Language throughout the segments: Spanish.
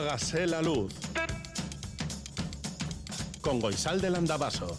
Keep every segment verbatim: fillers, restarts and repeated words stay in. Hágase la luz. Con Goizalde Landavaso.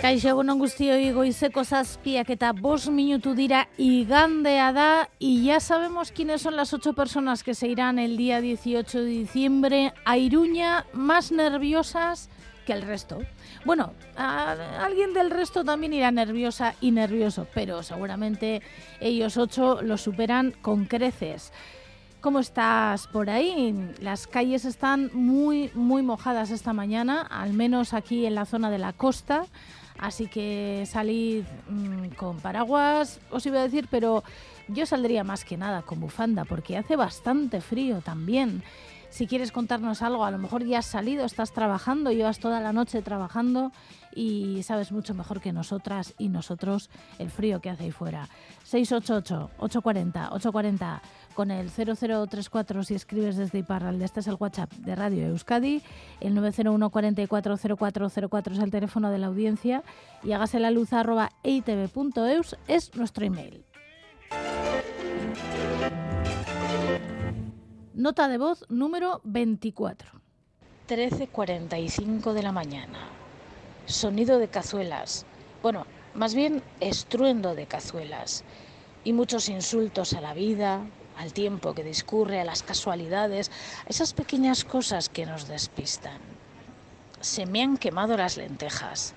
Kaixo, egunon guztioi, goizeko zazpiak eta bost minutu dira, igandea da, y ya sabemos quiénes son las ocho personas que se irán el día dieciocho de diciembre a Iruña, más nerviosas que el resto. Bueno, a alguien del resto también irá nerviosa y nervioso, pero seguramente ellos ocho lo superan con creces. ¿Cómo estás por ahí? Las calles están muy, muy mojadas esta mañana, al menos aquí en la zona de la costa. Así que salid mmm, con paraguas, os iba a decir, pero yo saldría más que nada con bufanda, porque hace bastante frío también. Si quieres contarnos algo, a lo mejor ya has salido, estás trabajando, llevas toda la noche trabajando y sabes mucho mejor que nosotras y nosotros el frío que hace ahí fuera. seiscientos ochenta y ocho, ochocientos cuarenta, ochocientos cuarenta con el cero cero tres cuatro si escribes desde Iparralde. Este es el WhatsApp de Radio Euskadi. El nueve cero uno cuarenta y cuatro cero cuatro cero cuatro es el teléfono de la audiencia y hágase la luz arroba e i te be punto eus es nuestro email. Nota de voz número veinticuatro. trece cuarenta y cinco de la mañana. Sonido de cazuelas. Bueno, más bien estruendo de cazuelas. Y muchos insultos a la vida, al tiempo que discurre, a las casualidades, a esas pequeñas cosas que nos despistan. Se me han quemado las lentejas.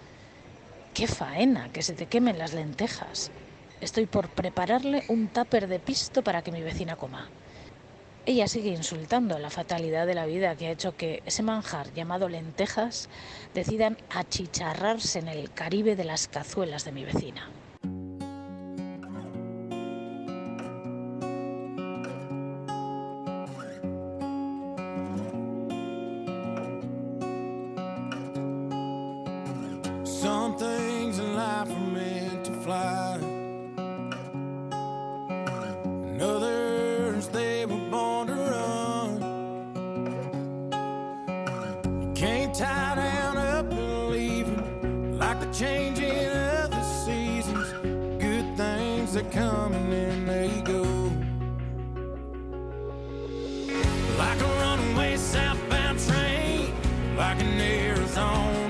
¡Qué faena que se te quemen las lentejas! Estoy por prepararle un tupper de pisto para que mi vecina coma. Ella sigue insultando la fatalidad de la vida que ha hecho que ese manjar llamado lentejas decidan achicharrarse en el Caribe de las cazuelas de mi vecina. Some things in life are meant to fly. And others they were born to run. You can't tie down up and leave them like the changing of the seasons. Good things that come and then they go. Like a runaway southbound train, like an Arizona.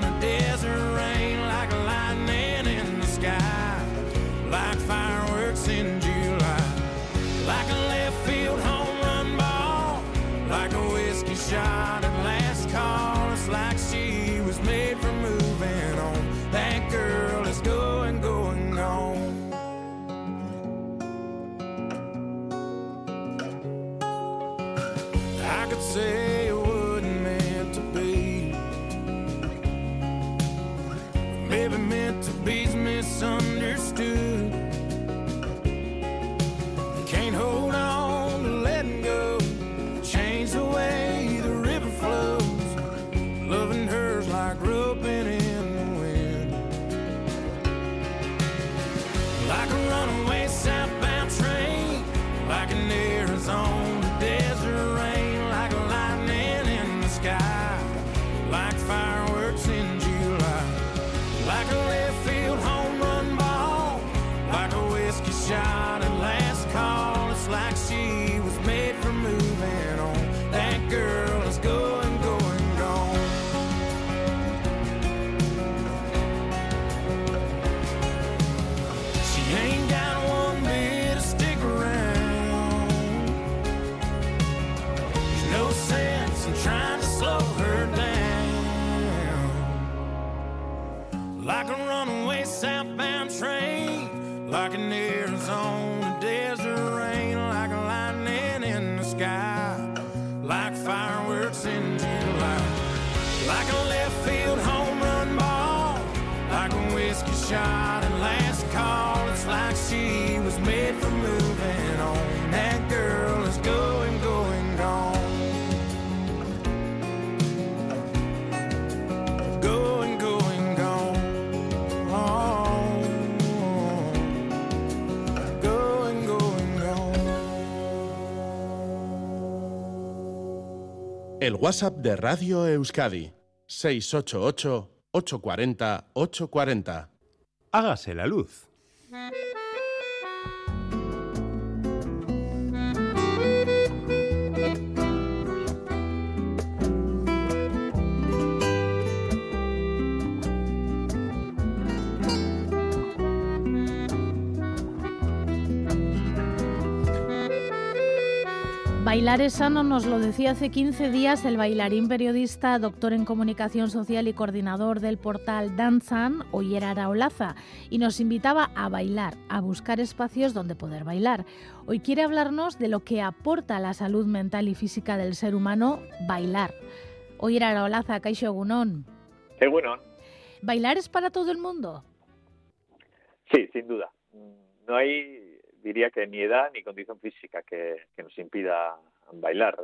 Shot at last call, it's like she was made for moving on. That girl is going, going on. I could say it wasn't meant to be. Maybe meant to be's misunderstood. Can't hold on to letting go. Change the way on the desert rain, like a lightning in the sky, like fireworks in July, like a left field home run ball, like a whiskey shot at last call, it's like she was made for moving on, that girl is going. Like a runaway southbound train, like an Arizona desert rain, like a lightning in the sky, like fireworks in July, like a left field home run ball, like a whiskey shot at last call, it's like she was made for moving on, that girl is going, going, gone, going. El WhatsApp de Radio Euskadi, seiscientos ochenta y ocho, ochocientos cuarenta, ochocientos cuarenta. Hágase la luz. Bailar es sano, nos lo decía hace quince días el bailarín, periodista, doctor en comunicación social y coordinador del portal Dantzan, Oier Araolaza, y nos invitaba a bailar, a buscar espacios donde poder bailar. Hoy quiere hablarnos de lo que aporta a la salud mental y física del ser humano bailar. Oier Araolaza, kaixo egunon. Egunon. ¿Bailar es para todo el mundo? Sí, sin duda. No hay... diría que ni edad ni condición física que, que nos impida bailar.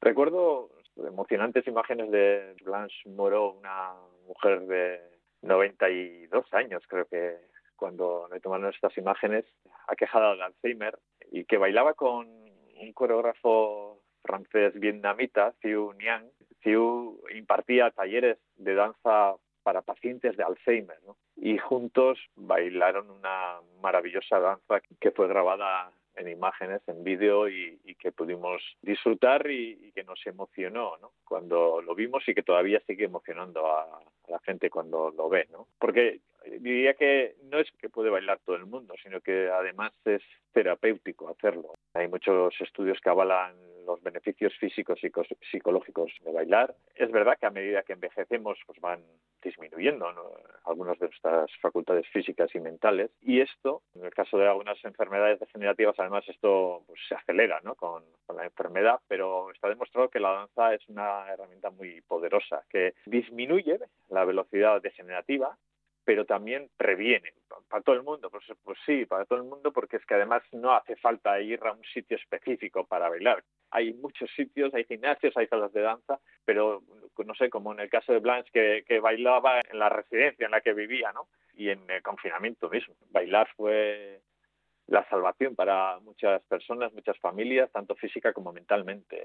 Recuerdo emocionantes imágenes de Blanche Moreau, una mujer de noventa y dos años, creo que cuando me tomaron estas imágenes, aquejada de Alzheimer, y que bailaba con un coreógrafo francés vietnamita, Xiu Niang. Xiu impartía talleres de danza para pacientes de Alzheimer, ¿no? Y juntos bailaron una maravillosa danza que fue grabada en imágenes, en vídeo, y, y que pudimos disfrutar y, y que nos emocionó, ¿no? Cuando lo vimos, y que todavía sigue emocionando a, a la gente cuando lo ve, ¿no? Porque diría que no es que puede bailar todo el mundo, sino que además es terapéutico hacerlo. Hay muchos estudios que avalan los beneficios físicos y psicológicos de bailar. Es verdad que a medida que envejecemos pues van disminuyendo, ¿no?, algunas de nuestras facultades físicas y mentales, y esto, en el caso de algunas enfermedades degenerativas, además esto pues, se acelera, ¿no?, con, con la enfermedad, pero está demostrado que la danza es una herramienta muy poderosa, que disminuye la velocidad degenerativa, pero también previene. Para todo el mundo, pues, pues sí, para todo el mundo, porque es que además no hace falta ir a un sitio específico para bailar. Hay muchos sitios, hay gimnasios, hay salas de danza, pero no sé, como en el caso de Blanche, que, que bailaba en la residencia en la que vivía, ¿no?, y en el confinamiento mismo. Bailar fue la salvación para muchas personas, muchas familias, tanto física como mentalmente.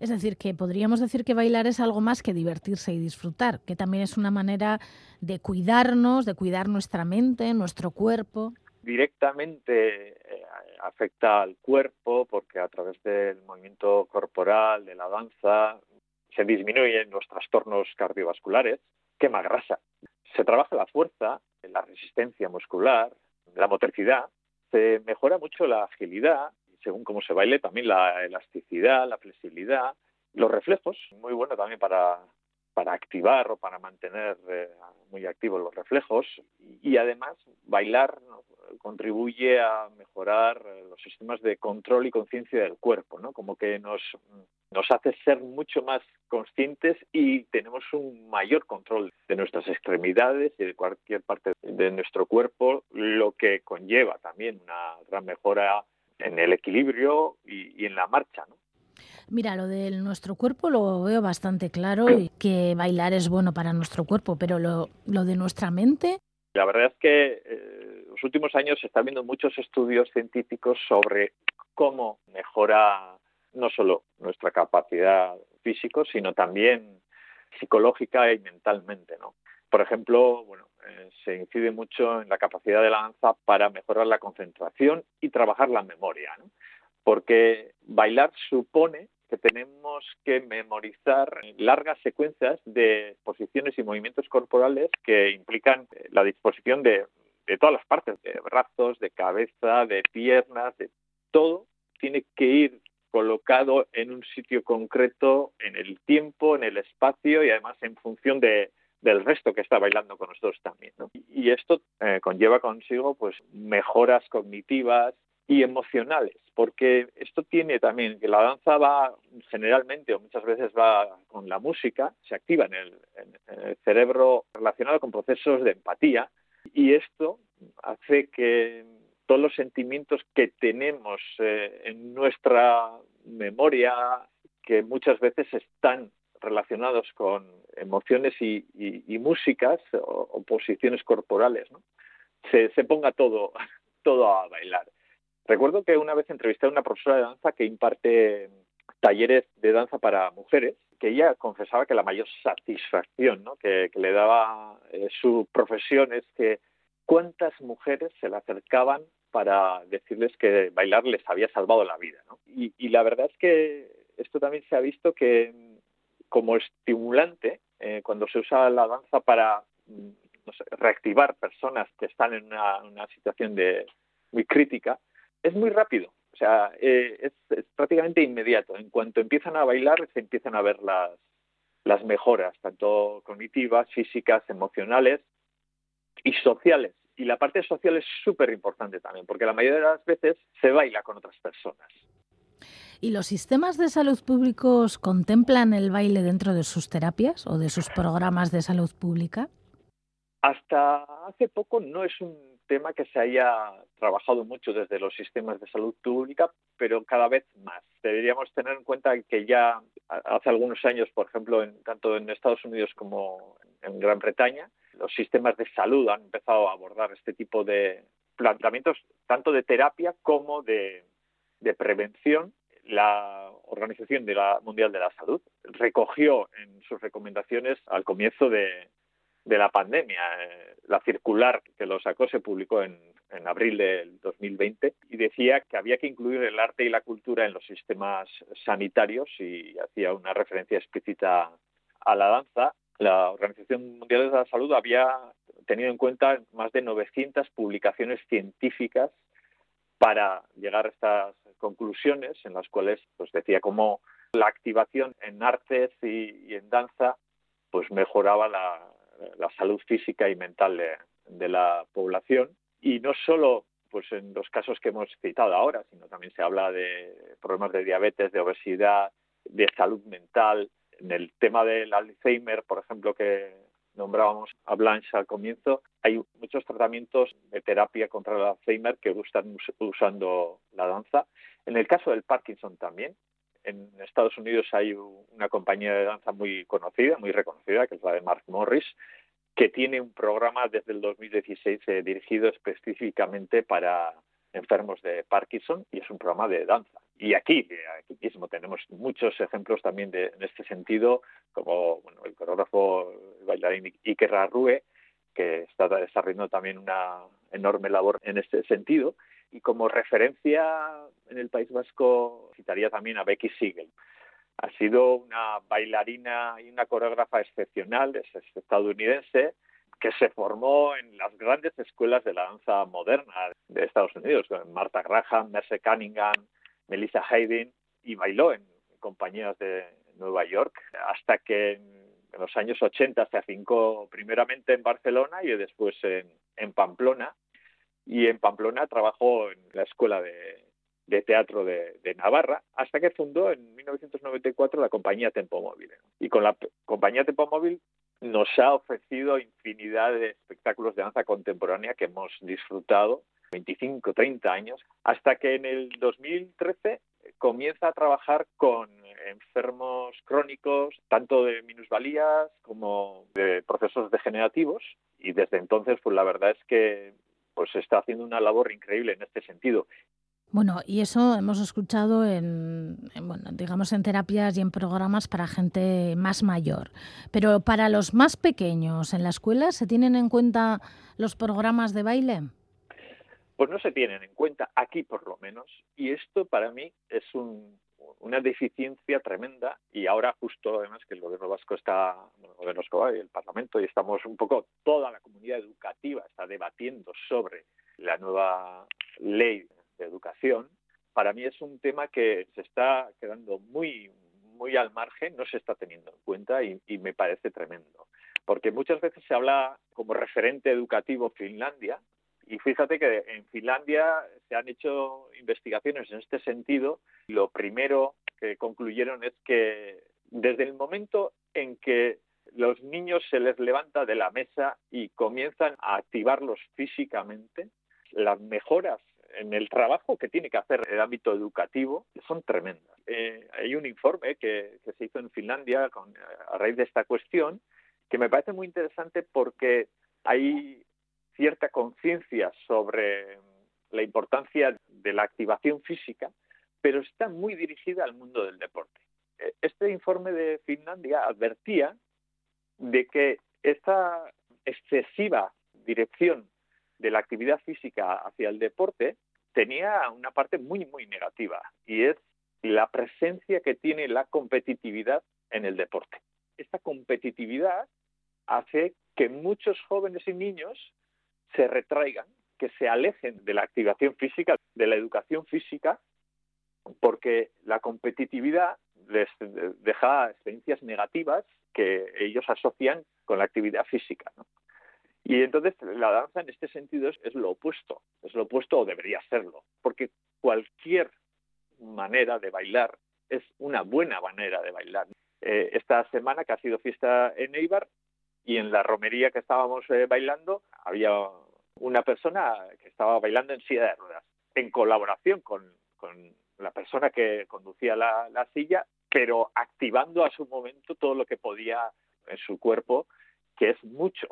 Es decir, que podríamos decir que bailar es algo más que divertirse y disfrutar, que también es una manera de cuidarnos, de cuidar nuestra mente, nuestro cuerpo. Directamente afecta al cuerpo, porque a través del movimiento corporal, de la danza, se disminuyen los trastornos cardiovasculares, quema grasa. Se trabaja la fuerza, la resistencia muscular, la motricidad, se mejora mucho la agilidad, según cómo se baile, también la elasticidad, la flexibilidad, los reflejos, muy bueno también para, para activar o para mantener eh, muy activos los reflejos. Y además, bailar contribuye a mejorar los sistemas de control y conciencia del cuerpo, ¿no? Como que nos, nos hace ser mucho más conscientes y tenemos un mayor control de nuestras extremidades y de cualquier parte de nuestro cuerpo, lo que conlleva también una gran mejora en el equilibrio y, y en la marcha, ¿no? Mira, lo de nuestro cuerpo lo veo bastante claro, y que bailar es bueno para nuestro cuerpo, pero lo, lo de nuestra mente... La verdad es que eh, los últimos años se están viendo muchos estudios científicos sobre cómo mejora no solo nuestra capacidad física, sino también psicológica y mentalmente, ¿no? Por ejemplo, bueno, eh, se incide mucho en la capacidad de la danza para mejorar la concentración y trabajar la memoria, ¿no? Porque bailar supone que tenemos que memorizar largas secuencias de posiciones y movimientos corporales que implican la disposición de, de todas las partes, de brazos, de cabeza, de piernas, de todo. Tiene que ir colocado en un sitio concreto, en el tiempo, en el espacio y además en función de... del resto que está bailando con nosotros también, ¿no? Y esto eh, conlleva consigo pues mejoras cognitivas y emocionales, porque esto tiene también que la danza va generalmente o muchas veces va con la música, se activa en el, en el cerebro relacionado con procesos de empatía, y esto hace que todos los sentimientos que tenemos eh, en nuestra memoria, que muchas veces están relacionados con emociones y, y, y músicas o, o posiciones corporales, ¿no?, se, se ponga todo, todo a bailar. Recuerdo que una vez entrevisté a una profesora de danza que imparte talleres de danza para mujeres, que ella confesaba que la mayor satisfacción, ¿no?, que, que le daba eh, su profesión es que cuántas mujeres se le acercaban para decirles que bailar les había salvado la vida, ¿no? Y, y la verdad es que esto también se ha visto que como estimulante, eh, cuando se usa la danza para no sé, reactivar personas que están en una, una situación de, muy crítica, es muy rápido. O sea, eh, es, es prácticamente inmediato. En cuanto empiezan a bailar, se empiezan a ver las, las mejoras, tanto cognitivas, físicas, emocionales y sociales. Y la parte social es súper importante también, porque la mayoría de las veces se baila con otras personas. ¿Y los sistemas de salud públicos contemplan el baile dentro de sus terapias o de sus programas de salud pública? Hasta hace poco no es un tema que se haya trabajado mucho desde los sistemas de salud pública, pero cada vez más. Deberíamos tener en cuenta que ya hace algunos años, por ejemplo, en, tanto en Estados Unidos como en Gran Bretaña, los sistemas de salud han empezado a abordar este tipo de planteamientos, tanto de terapia como de, de prevención. La Organización Mundial de la Salud recogió en sus recomendaciones al comienzo de de la pandemia. La circular que lo sacó se publicó en, en abril del dos mil veinte y decía que había que incluir el arte y la cultura en los sistemas sanitarios y hacía una referencia explícita a la danza. La Organización Mundial de la Salud había tenido en cuenta más de novecientas publicaciones científicas para llegar a estas conclusiones en las cuales pues, decía cómo la activación en artes y, y en danza pues mejoraba la la salud física y mental de, de la población, y no solo pues en los casos que hemos citado ahora, sino también se habla de problemas de diabetes, de obesidad, de salud mental. En el tema del Alzheimer, por ejemplo, que nombrábamos a Blanche al comienzo, hay muchos tratamientos de terapia contra el Alzheimer que están usando la danza. En el caso del Parkinson también, en Estados Unidos hay una compañía de danza muy conocida, muy reconocida, que es la de Mark Morris, que tiene un programa desde el dos mil dieciséis eh, dirigido específicamente para enfermos de Parkinson y es un programa de danza. Y aquí, aquí mismo tenemos muchos ejemplos también de, en este sentido, como bueno, el coreógrafo, el bailarín Iker Arrue, que está desarrollando también una enorme labor en este sentido. Y como referencia en el País Vasco citaría también a Becky Siegel. Ha sido una bailarina y una coreógrafa excepcional, es estadounidense, que se formó en las grandes escuelas de la danza moderna de Estados Unidos, con Martha Graham, Merce Cunningham, Melissa Haydn, y bailó en compañías de Nueva York hasta que en los años ochenta se afincó primeramente en Barcelona y después en, en Pamplona. Y en Pamplona trabajó en la Escuela de, de Teatro de, de Navarra hasta que fundó en mil novecientos noventa y cuatro la compañía Tempo Móvil. Y con la compañía Tempo Móvil nos ha ofrecido infinidad de espectáculos de danza contemporánea que hemos disfrutado veinticinco, treinta años, hasta que en el dos mil trece comienza a trabajar con enfermos crónicos, tanto de minusvalías como de procesos degenerativos. Y desde entonces, pues la verdad es que pues se está haciendo una labor increíble en este sentido. Bueno, y eso hemos escuchado en, en, bueno, digamos en terapias y en programas para gente más mayor. Pero para los más pequeños, ¿en la escuela se tienen en cuenta los programas de baile? Pues no se tienen en cuenta, aquí por lo menos. Y esto para mí es un, una deficiencia tremenda. Y ahora justo además que el Gobierno Vasco está, bueno, el Gobierno Vasco y el Parlamento, y estamos un poco, toda la comunidad educativa está debatiendo sobre la nueva ley de educación. Para mí es un tema que se está quedando muy, muy al margen, no se está teniendo en cuenta y, y me parece tremendo. Porque muchas veces se habla como referente educativo Finlandia, y fíjate que en Finlandia se han hecho investigaciones en este sentido. Lo primero que concluyeron es que desde el momento en que los niños se les levanta de la mesa y comienzan a activarlos físicamente, las mejoras en el trabajo que tiene que hacer el ámbito educativo son tremendas. Eh, hay un informe que, que se hizo en Finlandia con, a raíz de esta cuestión que me parece muy interesante porque hay cierta conciencia sobre la importancia de la activación física, pero está muy dirigida al mundo del deporte. Este informe de Finlandia advertía de que esta excesiva dirección de la actividad física hacia el deporte tenía una parte muy, muy negativa, y es la presencia que tiene la competitividad en el deporte. Esta competitividad hace que muchos jóvenes y niños se retraigan, que se alejen de la activación física, de la educación física, porque la competitividad les deja experiencias negativas que ellos asocian con la actividad física, ¿no? Y entonces la danza en este sentido es, es lo opuesto, es lo opuesto o debería serlo, porque cualquier manera de bailar es una buena manera de bailar. Eh, esta semana que ha sido fiesta en Eibar y en la romería que estábamos eh, bailando había una persona que estaba bailando en silla de ruedas, en colaboración con, con la persona que conducía la, la silla, pero activando a su momento todo lo que podía en su cuerpo, que es mucho.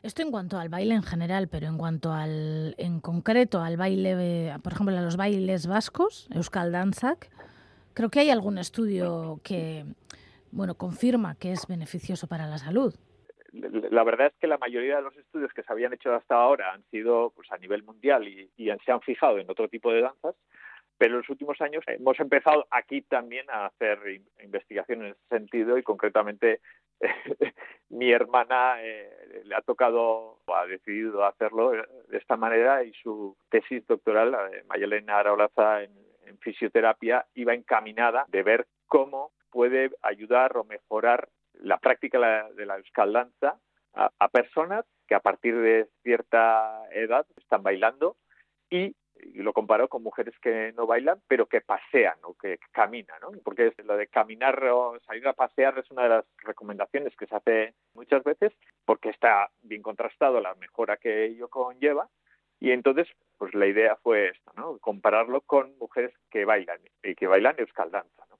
Esto en cuanto al baile en general, pero en cuanto al, en concreto al baile, por ejemplo, a los bailes vascos, Euskal Dantzak, creo que hay algún estudio que, bueno, confirma que es beneficioso para la salud. La verdad es que la mayoría de los estudios que se habían hecho hasta ahora han sido pues, a nivel mundial y, y se han fijado en otro tipo de danzas, pero en los últimos años hemos empezado aquí también a hacer investigación en ese sentido y concretamente mi hermana eh, le ha tocado, ha decidido hacerlo de esta manera y su tesis doctoral, la de Mayelena Araolaza en, en fisioterapia, iba encaminada de ver cómo puede ayudar o mejorar la práctica de la Euskal Danza a, a personas que a partir de cierta edad están bailando y, y lo comparó con mujeres que no bailan pero que pasean o que caminan, ¿no? Porque lo de caminar o salir a pasear es una de las recomendaciones que se hace muchas veces porque está bien contrastado la mejora que ello conlleva y entonces pues la idea fue esta, ¿no? Compararlo con mujeres que bailan y que bailan Euskal Danza, ¿no?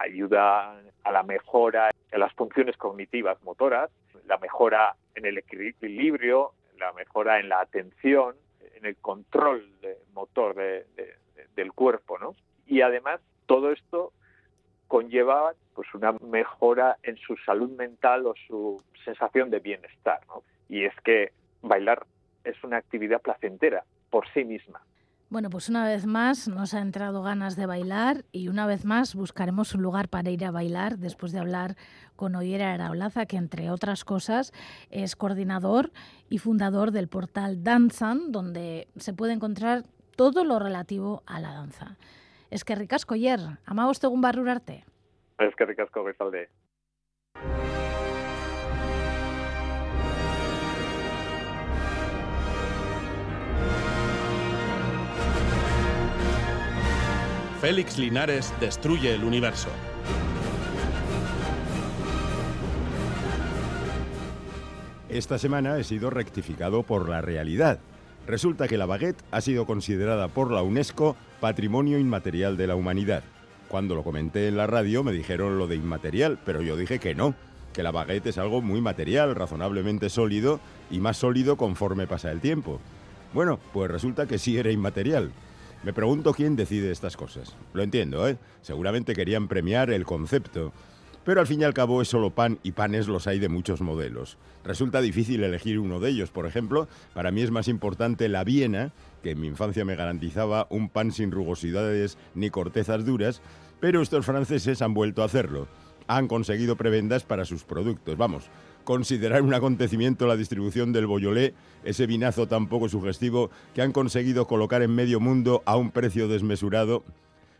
Ayuda a la mejora en las funciones cognitivas motoras, la mejora en el equilibrio, la mejora en la atención, en el control de, motor de, de, de, del cuerpo, ¿no? Y además todo esto conlleva pues una mejora en su salud mental o su sensación de bienestar, ¿no? Y es que bailar es una actividad placentera por sí misma. Bueno, pues una vez más nos ha entrado ganas de bailar y una vez más buscaremos un lugar para ir a bailar después de hablar con Oier Araolaza, que entre otras cosas es coordinador y fundador del portal Dantzan, donde se puede encontrar todo lo relativo a la danza. Eskerrik asko, Oier, amabostegun barrura arte. Eskerrik asko, goizalde. Félix Linares destruye el universo. Esta semana he sido rectificado por la realidad. Resulta que la baguette ha sido considerada por la UNESCO Patrimonio Inmaterial de la Humanidad. Cuando lo comenté en la radio me dijeron lo de inmaterial, pero yo dije que no, que la baguette es algo muy material, razonablemente sólido y más sólido conforme pasa el tiempo. Bueno, pues resulta que sí era inmaterial. Me pregunto quién decide estas cosas. Lo entiendo, ¿eh? Seguramente querían premiar el concepto. Pero al fin y al cabo es solo pan y panes los hay de muchos modelos. Resulta difícil elegir uno de ellos. Por ejemplo, para mí es más importante la Viena, que en mi infancia me garantizaba un pan sin rugosidades ni cortezas duras, pero estos franceses han vuelto a hacerlo. Han conseguido prebendas para sus productos. Vamos, considerar un acontecimiento la distribución del Bollolé, ese vinazo tan poco sugestivo que han conseguido colocar en medio mundo a un precio desmesurado.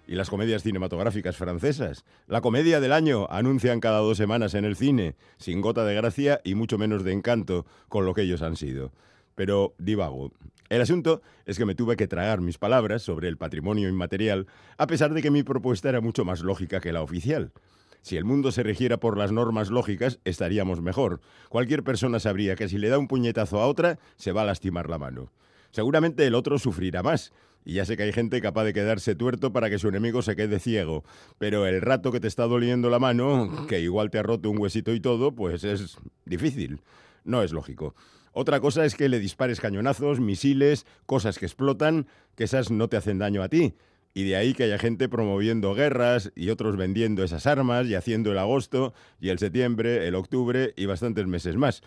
Y las comedias cinematográficas francesas. La comedia del año anuncian cada dos semanas en el cine, sin gota de gracia y mucho menos de encanto con lo que ellos han sido. Pero divago. El asunto es que me tuve que tragar mis palabras sobre el patrimonio inmaterial, a pesar de que mi propuesta era mucho más lógica que la oficial. Si el mundo se regiera por las normas lógicas, estaríamos mejor. Cualquier persona sabría que si le da un puñetazo a otra, se va a lastimar la mano. Seguramente el otro sufrirá más. Y ya sé que hay gente capaz de quedarse tuerto para que su enemigo se quede ciego. Pero el rato que te está doliendo la mano, que igual te ha roto un huesito y todo, pues es difícil. No es lógico. Otra cosa es que le dispares cañonazos, misiles, cosas que explotan, que esas no te hacen daño a ti. Y de ahí que haya gente promoviendo guerras y otros vendiendo esas armas y haciendo el agosto y el septiembre, el octubre y bastantes meses más.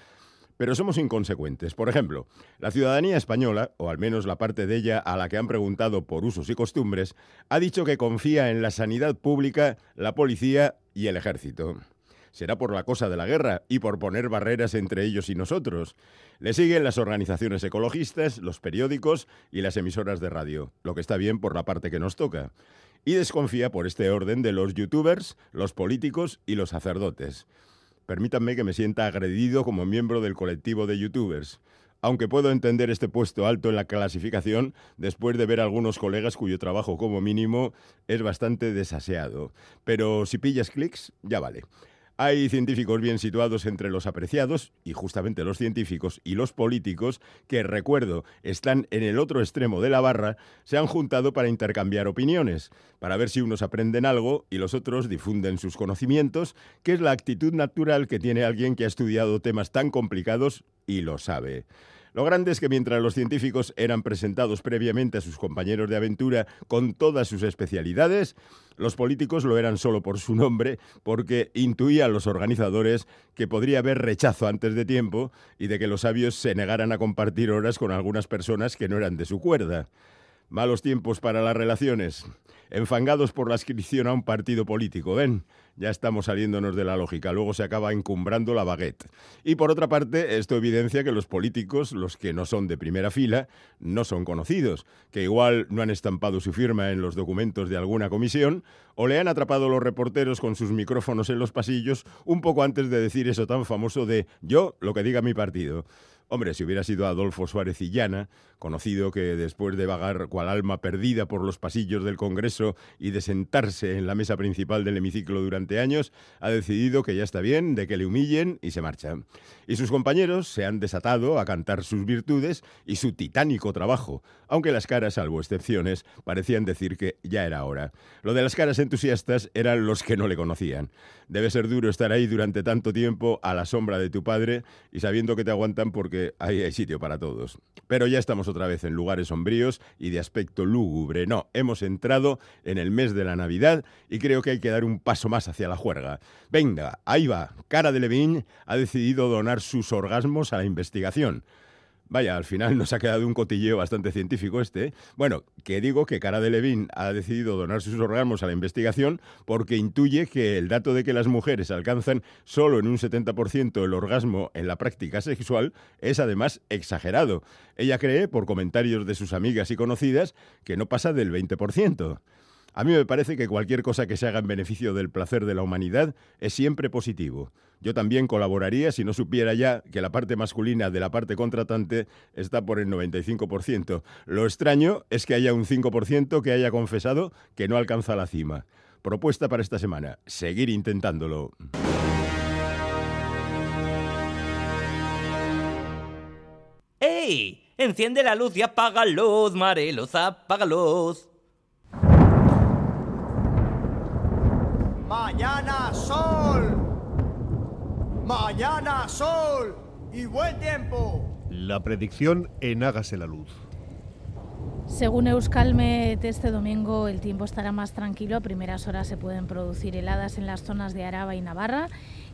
pero somos inconsecuentes. Por ejemplo, la ciudadanía española, o al menos la parte de ella a la que han preguntado por usos y costumbres, ha dicho que confía en la sanidad pública, la policía y el ejército. Será por la cosa de la guerra y por poner barreras entre ellos y nosotros. Le siguen las organizaciones ecologistas, los periódicos y las emisoras de radio, lo que está bien por la parte que nos toca. Y desconfía por este orden de los youtubers, los políticos y los sacerdotes. Permítanme que me sienta agredido como miembro del colectivo de youtubers, aunque puedo entender este puesto alto en la clasificación después de ver a algunos colegas cuyo trabajo como mínimo es bastante desaseado. Pero si pillas clics, ya vale. Hay científicos bien situados entre los apreciados, y justamente los científicos y los políticos, que, recuerdo, están en el otro extremo de la barra, se han juntado para intercambiar opiniones, para ver si unos aprenden algo y los otros difunden sus conocimientos, que es la actitud natural que tiene alguien que ha estudiado temas tan complicados y lo sabe. Lo grande es que mientras los científicos eran presentados previamente a sus compañeros de aventura con todas sus especialidades, los políticos lo eran solo por su nombre, porque intuían los organizadores que podría haber rechazo antes de tiempo y de que los sabios se negaran a compartir horas con algunas personas que no eran de su cuerda. Malos tiempos para las relaciones, enfangados por la adscripción a un partido político, ¿ven? Ya estamos saliéndonos de la lógica, luego se acaba encumbrando la baguette. Y por otra parte, esto evidencia que los políticos, los que no son de primera fila, no son conocidos, que igual no han estampado su firma en los documentos de alguna comisión, o le han atrapado los reporteros con sus micrófonos en los pasillos un poco antes de decir eso tan famoso de «yo, lo que diga mi partido». Hombre, si hubiera sido Adolfo Suárez Illana, conocido que después de vagar cual alma perdida por los pasillos del Congreso y de sentarse en la mesa principal del hemiciclo durante años, ha decidido que ya está bien, de que le humillen y se marcha. Y sus compañeros se han desatado a cantar sus virtudes y su titánico trabajo, aunque las caras, salvo excepciones, parecían decir que ya era hora. Lo de las caras entusiastas eran los que no le conocían. Debe ser duro estar ahí durante tanto tiempo a la sombra de tu padre y sabiendo que te aguantan porque ahí hay sitio para todos. Pero ya estamos otra vez en lugares sombríos y de aspecto lúgubre. No, hemos entrado en el mes de la Navidad y creo que hay que dar un paso más hacia la juerga. Venga, ahí va. Cara de Levín ha decidido donar sus orgasmos a la investigación. Vaya, al final nos ha quedado un cotilleo bastante científico este, ¿eh? Bueno, que digo que Cara de Levín ha decidido donar sus orgasmos a la investigación porque intuye que el dato de que las mujeres alcanzan solo en un setenta por ciento el orgasmo en la práctica sexual es además exagerado. Ella cree, por comentarios de sus amigas y conocidas, que no pasa del veinte por ciento. A mí me parece que cualquier cosa que se haga en beneficio del placer de la humanidad es siempre positivo. Yo también colaboraría si no supiera ya que la parte masculina de la parte contratante está por el noventa y cinco por ciento. Lo extraño es que haya un cinco por ciento que haya confesado que no alcanza la cima. Propuesta para esta semana: seguir intentándolo. ¡Ey! Enciende la luz y apaga luz, Mareluz, apaga luz. Mañana sol, mañana sol y buen tiempo. La predicción en Hágase la Luz. Según Euskalmet, este domingo el tiempo estará más tranquilo. A primeras horas se pueden producir heladas en las zonas de Araba y Navarra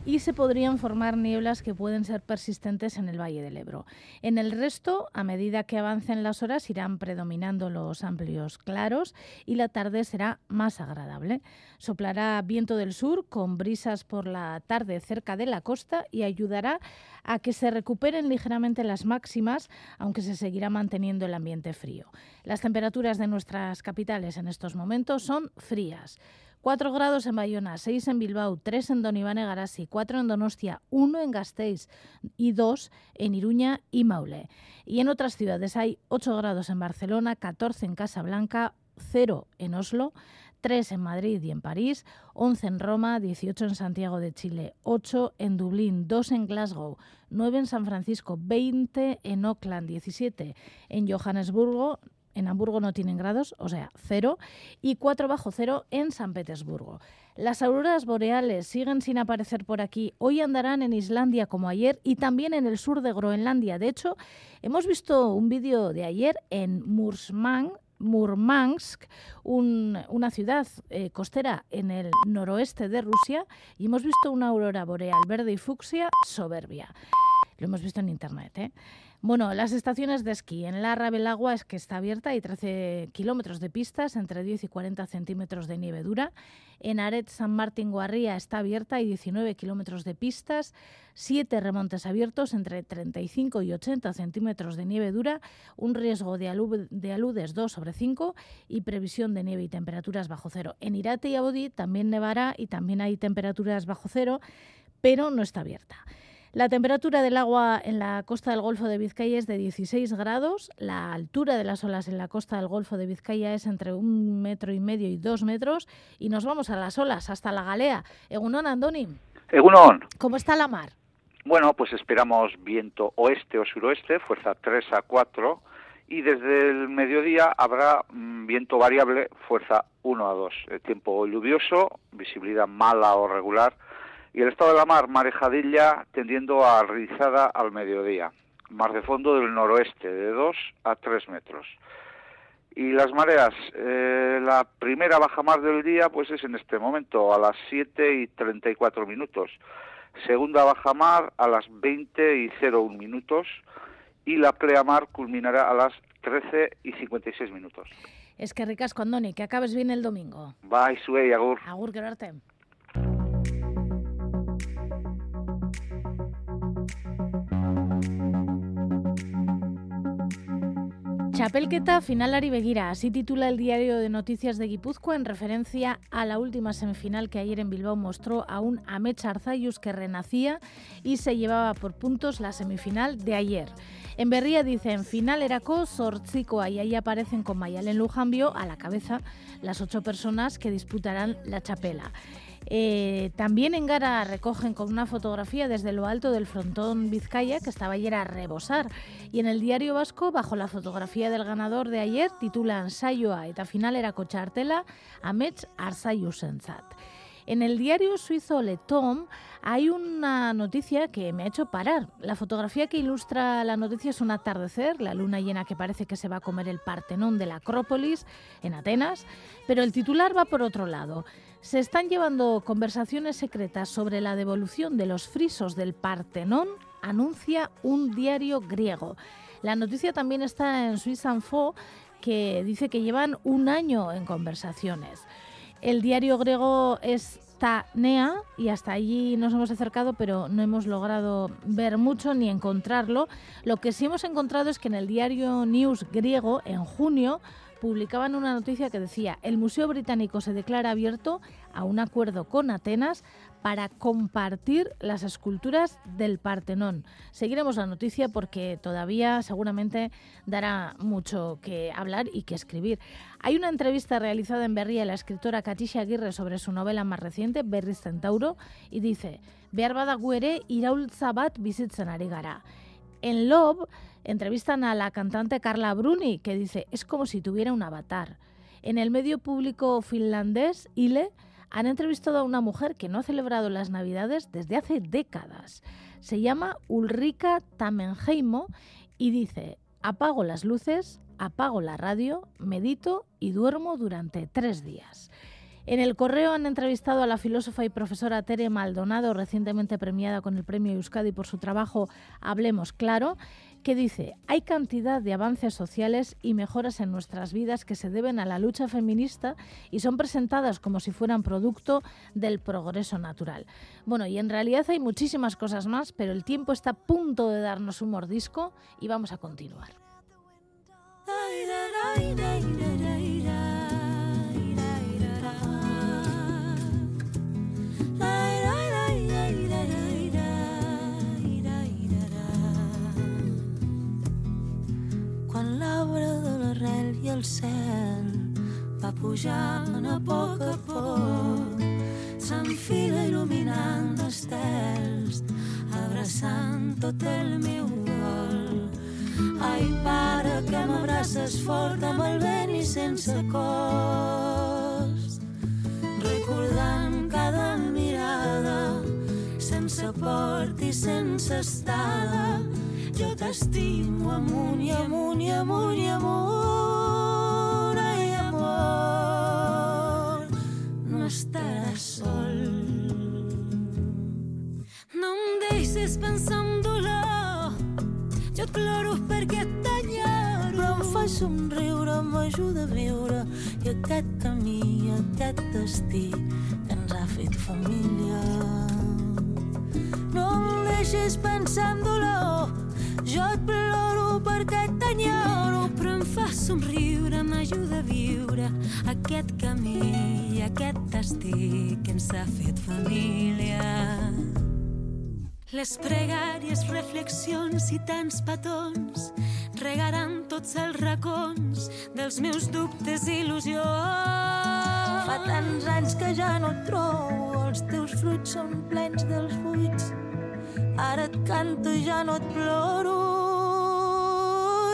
y se podrían formar nieblas que pueden ser persistentes en el Valle del Ebro. En el resto, a medida que avancen las horas, irán predominando los amplios claros y la tarde será más agradable. Soplará viento del sur con brisas por la tarde cerca de la costa y ayudará a que se recuperen ligeramente las máximas, aunque se seguirá manteniendo el ambiente frío. Las temperaturas de nuestras capitales en estos momentos son frías. cuatro grados en Bayona, seis en Bilbao, tres en Donibane Garasi, cuatro en Donostia, uno en Gasteiz y dos en Iruña y Maule. Y en otras ciudades hay ocho grados en Barcelona, catorce en Casablanca, cero en Oslo, tres en Madrid y en París, once en Roma, dieciocho en Santiago de Chile, ocho en Dublín, dos en Glasgow, nueve en San Francisco, veinte en Auckland, diecisiete en Johannesburgo. En Hamburgo no tienen grados, o sea, cero, y cuatro bajo cero en San Petersburgo. Las auroras boreales siguen sin aparecer por aquí. Hoy andarán en Islandia como ayer y también en el sur de Groenlandia. De hecho, hemos visto un vídeo de ayer en Mursman, Murmansk, un, una ciudad eh, costera en el noroeste de Rusia, y hemos visto una aurora boreal verde y fucsia soberbia. Lo hemos visto en internet, ¿eh? Bueno, las estaciones de esquí. En Larra Belagua es que está abierta, hay trece kilómetros de pistas, entre diez y cuarenta centímetros de nieve dura. En Aret San Martín Guarría está abierta, hay diecinueve kilómetros de pistas, siete remontes abiertos, entre treinta y cinco y ochenta centímetros de nieve dura, un riesgo de, alu- de aludes dos sobre cinco y previsión de nieve y temperaturas bajo cero. En Irate y Abodí también nevará y también hay temperaturas bajo cero, pero no está abierta. La temperatura del agua en la costa del Golfo de Vizcaya es de dieciséis grados, la altura de las olas en la costa del Golfo de Vizcaya es entre un metro y medio y dos metros, y nos vamos a las olas, hasta la Galea. Egunon, Andoni. Egunon. ¿Cómo está la mar? Bueno, pues esperamos viento oeste o suroeste, fuerza tres a cuatro, y desde el mediodía habrá viento variable, fuerza uno a dos. El tiempo lluvioso, visibilidad mala o regular. Y el estado de la mar, marejadilla, tendiendo a rizada al mediodía. Mar de fondo del noroeste, de dos a tres metros. Y las mareas, eh, la primera baja mar del día pues es en este momento, a las siete y treinta y cuatro minutos. Segunda baja mar a las veinte y cero uno minutos. Y la pleamar culminará a las trece y cincuenta y seis minutos. Es que ricasco, Andoni, que acabes bien el domingo. Bai, zuei, agur. Agur, gero arte. Chapelketa finalari begira, así titula el diario de noticias de Guipúzcoa en referencia a la última semifinal que ayer en Bilbao mostró a un Ametsarzaiz que renacía y se llevaba por puntos la semifinal de ayer. En Berría dicen, final erako zortzikoa, y ahí aparecen con Maialen Lujambio a la cabeza las ocho personas que disputarán la chapela. Eh, también en Gara recogen con una fotografía desde lo alto del frontón Vizcaya, que estaba ayer a rebosar. Y en el diario vasco, bajo la fotografía del ganador de ayer, titulan saioa eta finalerako txartela amets arzaiusentzat. En el diario suizo Le Tom hay una noticia que me ha hecho parar. La fotografía que ilustra la noticia es un atardecer, la luna llena que parece que se va a comer el Partenón de la Acrópolis en Atenas, pero el titular va por otro lado. Se están llevando conversaciones secretas sobre la devolución de los frisos del Partenón, anuncia un diario griego. La noticia también está en Suisse Info, que dice que llevan un año en conversaciones. El diario griego es Tanea y hasta allí nos hemos acercado, pero no hemos logrado ver mucho ni encontrarlo. Lo que sí hemos encontrado es que en el diario News griego, en junio, publicaban una noticia que decía: el Museo Británico se declara abierto a un acuerdo con Atenas para compartir las esculturas del Partenón. Seguiremos la noticia porque todavía seguramente dará mucho que hablar y que escribir. Hay una entrevista realizada en Berria a la escritora Katisha Aguirre sobre su novela más reciente, Berris Centauro, y dice: behar badago ere iraultza bat bizitzen ari gara. En Love entrevistan a la cantante Carla Bruni, que dice: es como si tuviera un avatar. En el medio público finlandés, Yle, han entrevistado a una mujer que no ha celebrado las Navidades desde hace décadas. Se llama Ulrika Tammenheimo y dice: apago las luces, apago la radio, medito y duermo durante tres días. En El Correo han entrevistado a la filósofa y profesora Tere Maldonado, recientemente premiada con el Premio Euskadi por su trabajo Hablemos Claro, que dice: hay cantidad de avances sociales y mejoras en nuestras vidas que se deben a la lucha feminista y son presentadas como si fueran producto del progreso natural. Bueno, y en realidad hay muchísimas cosas más, pero el tiempo está a punto de darnos un mordisco y vamos a continuar. I el cel va pujant a poc a poc, s'enfila il·luminant d'estels, abraçant tot el meu vol. Ai, pare, que m'abraces fort amb el vent i sense cost, recordant cada mirada, sense port i sense estada. Jo t'estimo amunt i amunt i amunt i amunt. Ai, amor, no estaràs sol. No em deixes pensar en dolor. Jo ploro perquè et t'enyoro, però em fa somriure, m'ajuda a viure. I aquest camí, aquest destí que ens ha fet família. No em deixis pensar en dolor, jo et ploro perquè et t'enyoro, però em fa somriure, m'ajuda a viure. Aquest camí i aquest destí que ens ha fet família. Les pregàries, reflexions i tants petons regaran tots els racons dels meus dubtes i il·lusions. Fa tants anys que ja no et trobo, els teus fruits són plens dels buits. Ara et canto i ja no et ploro.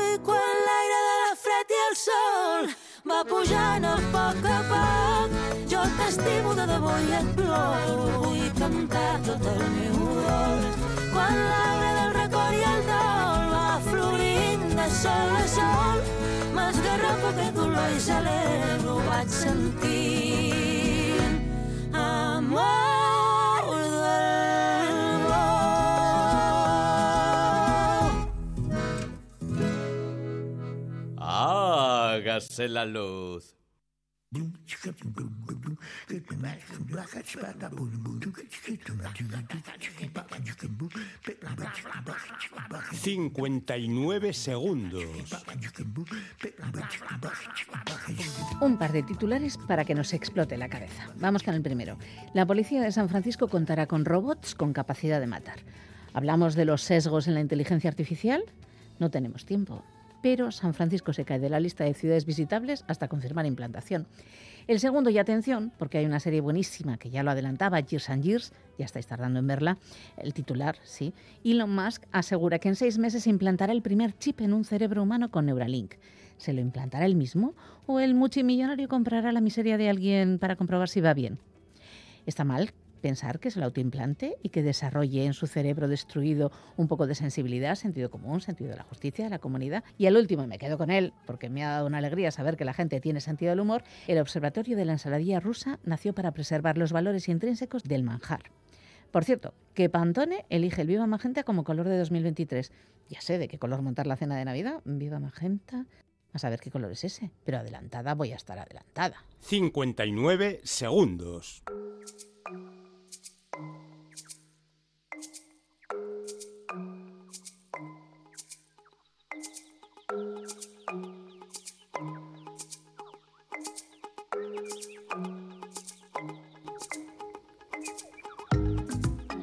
I quan l'aire de la fred i el sol va pujant a poc a poc, jo t'estimo de debò i et ploro. Vull cantar tot el meu dol. Quan l'arbre del record i el dol va florint de sol a sol, m'esgarrapo aquest dolor i celebro, vaig sentint amor del món. Hágase la luz. cincuenta y nueve segundos. Un par de titulares para que nos explote la cabeza. Vamos con el primero. La policía de San Francisco contará con robots con capacidad de matar. ¿Hablamos de los sesgos en la inteligencia artificial? No tenemos tiempo. Pero San Francisco se cae de la lista de ciudades visitables hasta confirmar implantación. El segundo, y atención, porque hay una serie buenísima que ya lo adelantaba, Years and Years, ya estáis tardando en verla, el titular, sí. Elon Musk asegura que en seis meses implantará el primer chip en un cerebro humano con Neuralink. ¿Se lo implantará él mismo o el multimillonario comprará la miseria de alguien para comprobar si va bien? Está mal pensar que se lo autoimplante y que desarrolle en su cerebro destruido un poco de sensibilidad, sentido común, sentido de la justicia, de la comunidad. Y al último, me quedo con él, porque me ha dado una alegría saber que la gente tiene sentido del humor, el Observatorio de la Ensaladilla Rusa nació para preservar los valores intrínsecos del manjar. Por cierto, que Pantone elige el Viva Magenta como color de dos mil veintitrés. Ya sé de qué color montar la cena de Navidad, Viva Magenta. A saber qué color es ese, pero adelantada voy a estar adelantada. cincuenta y nueve segundos.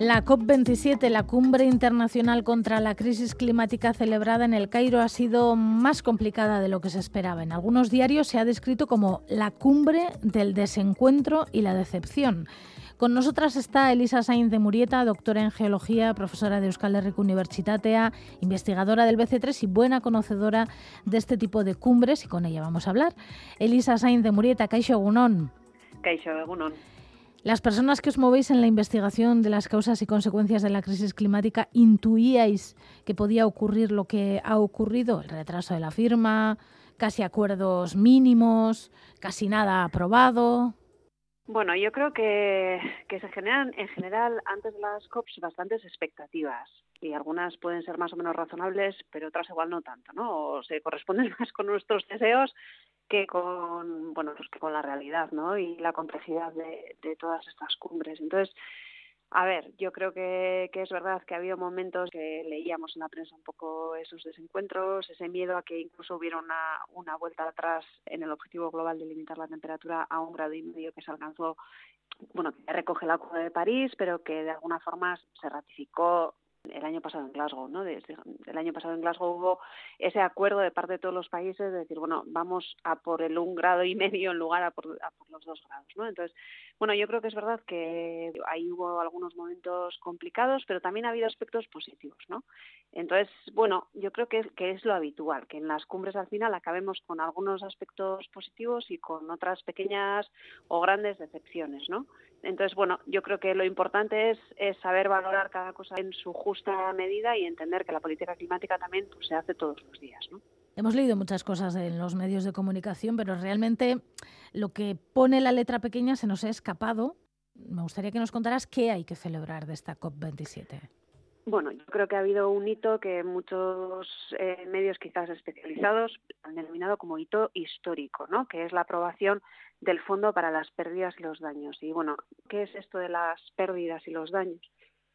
La COP veintisiete, la cumbre internacional contra la crisis climática celebrada en el Cairo, ha sido más complicada de lo que se esperaba. En algunos diarios se ha descrito como la cumbre del desencuentro y la decepción. Con nosotras está Elisa Sainz de Murieta, doctora en Geología, profesora de Euskal Herriko Unibertsitatea, investigadora del B C tres y buena conocedora de este tipo de cumbres, y con ella vamos a hablar. Elisa Sainz de Murieta, Kaixo Egunon. Kaixo Egunon. Las personas que os movéis en la investigación de las causas y consecuencias de la crisis climática, ¿intuíais que podía ocurrir lo que ha ocurrido? El retraso de la firma, casi acuerdos mínimos, casi nada aprobado. Bueno, yo creo que, que se generan en general antes de las COPs bastantes expectativas, y algunas pueden ser más o menos razonables, pero otras igual no tanto, ¿no? O se corresponden más con nuestros deseos que con, bueno, pues que con la realidad, ¿no? Y la complejidad de, de todas estas cumbres. Entonces, a ver, yo creo que, que es verdad que ha habido momentos que leíamos en la prensa un poco esos desencuentros, ese miedo a que incluso hubiera una, una vuelta atrás en el objetivo global de limitar la temperatura a un grado y medio que se alcanzó, bueno, que recoge el Acuerdo de París, pero que de alguna forma se ratificó el año pasado en Glasgow, ¿no? Desde el año pasado en Glasgow hubo ese acuerdo de parte de todos los países de decir, bueno, vamos a por el un grado y medio en lugar a por, a por los dos grados, ¿no? Entonces, bueno, yo creo que es verdad que ahí hubo algunos momentos complicados, pero también ha habido aspectos positivos, ¿no? Entonces, bueno, yo creo que, que es lo habitual, que en las cumbres al final acabemos con algunos aspectos positivos y con otras pequeñas o grandes decepciones, ¿no? Entonces, bueno, yo creo que lo importante es, es saber valorar cada cosa en su justa medida y entender que la política climática también, pues, se hace todos los días, ¿no? Hemos leído muchas cosas en los medios de comunicación, pero realmente lo que pone la letra pequeña se nos ha escapado. Me gustaría que nos contaras qué hay que celebrar de esta COP veintisiete. Bueno, yo creo que ha habido un hito que muchos eh, medios quizás especializados han denominado como hito histórico, ¿no? Que es la aprobación del Fondo para las Pérdidas y los Daños. Y bueno, ¿qué es esto de las pérdidas y los daños?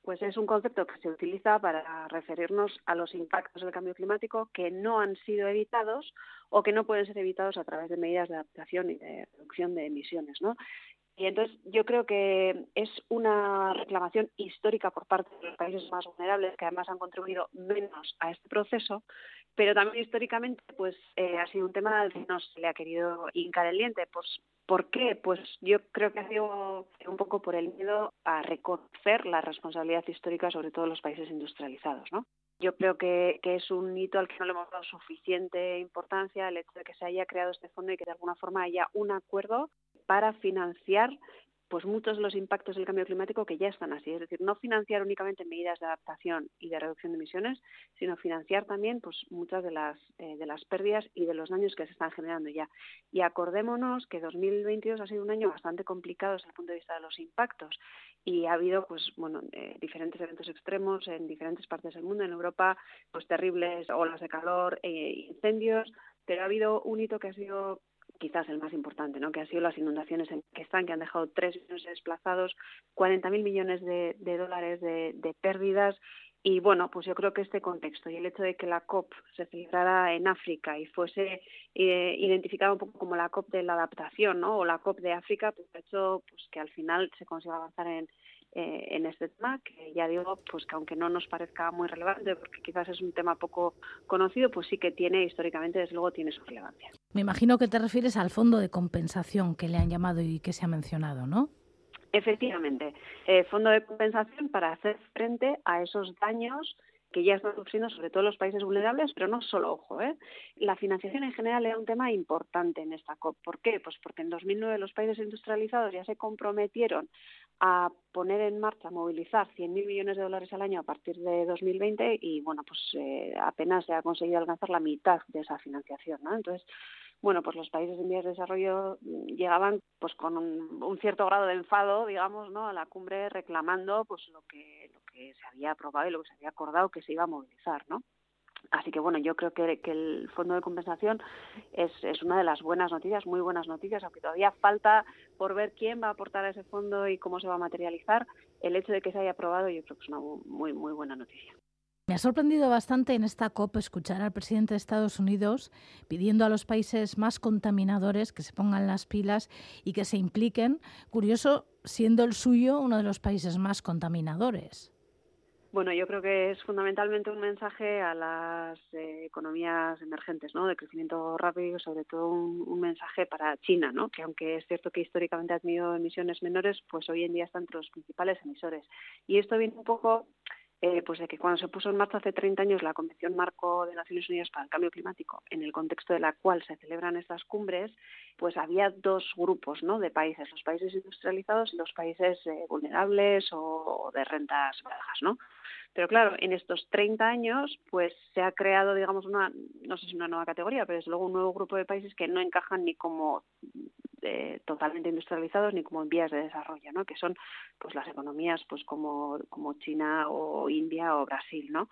Pues es un concepto que se utiliza para referirnos a los impactos del cambio climático que no han sido evitados o que no pueden ser evitados a través de medidas de adaptación y de reducción de emisiones, ¿no? Y entonces yo creo que es una reclamación histórica por parte de los países más vulnerables, que además han contribuido menos a este proceso, pero también históricamente pues eh, ha sido un tema al que no se le ha querido hincar el diente. Pues, ¿por qué? Pues yo creo que ha sido un poco por el miedo a reconocer la responsabilidad histórica, sobre todo en los países industrializados, ¿no? Yo creo que, que es un hito al que no le hemos dado suficiente importancia, el hecho de que se haya creado este fondo y que de alguna forma haya un acuerdo para financiar pues muchos de los impactos del cambio climático que ya están así. Es decir, no financiar únicamente medidas de adaptación y de reducción de emisiones, sino financiar también pues muchas de las, eh, de las pérdidas y de los daños que se están generando ya. Y acordémonos que dos mil veintidós ha sido un año bastante complicado desde el punto de vista de los impactos. Y ha habido pues bueno eh, diferentes eventos extremos en diferentes partes del mundo. En Europa, pues terribles olas de calor e incendios. Pero ha habido un hito que ha sido quizás el más importante, ¿no? Que han sido las inundaciones en Pakistán, que han dejado tres millones de desplazados, cuarenta mil millones de, de dólares de, de pérdidas. Y bueno, pues yo creo que este contexto y el hecho de que la COP se celebrara en África y fuese eh, identificada un poco como la COP de la adaptación, ¿no? O la COP de África, pues ha hecho pues, que al final se consiga avanzar en, eh, en este tema, que ya digo, pues que aunque no nos parezca muy relevante, porque quizás es un tema poco conocido, pues sí que tiene, históricamente, desde luego, tiene su relevancia. Me imagino que te refieres al fondo de compensación que le han llamado y que se ha mencionado, ¿no? Efectivamente, eh, fondo de compensación para hacer frente a esos daños que ya están sufriendo sobre todo los países vulnerables, pero no solo, ojo, ¿eh? La financiación en general era un tema importante en esta COP. ¿Por qué? Pues porque en dos mil nueve los países industrializados ya se comprometieron a poner en marcha, a movilizar cien mil millones de dólares al año a partir de dos mil veinte y, bueno, pues eh, apenas se ha conseguido alcanzar la mitad de esa financiación, ¿no? Entonces, bueno, pues los países en vías de desarrollo llegaban pues con un, un cierto grado de enfado, digamos, ¿no?, a la cumbre reclamando pues lo que lo que se había aprobado y lo que se había acordado que se iba a movilizar, ¿no? Así que bueno, yo creo que, que el fondo de compensación es, es una de las buenas noticias, muy buenas noticias, aunque todavía falta por ver quién va a aportar a ese fondo y cómo se va a materializar. El hecho de que se haya aprobado yo creo que es una muy, muy buena noticia. Me ha sorprendido bastante en esta COP escuchar al presidente de Estados Unidos pidiendo a los países más contaminadores que se pongan las pilas y que se impliquen. Curioso, siendo el suyo uno de los países más contaminadores. Bueno, yo creo que es fundamentalmente un mensaje a las eh, economías emergentes, ¿no?, de crecimiento rápido, sobre todo un, un mensaje para China, ¿no?, que aunque es cierto que históricamente ha tenido emisiones menores, pues hoy en día está entre los principales emisores. Y esto viene un poco eh, pues de que cuando se puso en marcha hace treinta años la Convención Marco de Naciones Unidas para el Cambio Climático, en el contexto de la cual se celebran estas cumbres, pues había dos grupos, ¿no?, de países, los países industrializados y los países eh, vulnerables o de rentas bajas, ¿no? Pero claro, en estos treinta años pues se ha creado, digamos, una, no sé si una nueva categoría, pero desde luego un nuevo grupo de países que no encajan ni como eh, totalmente industrializados ni como en vías de desarrollo, ¿no?, que son pues las economías pues como, como China o India o Brasil, ¿no?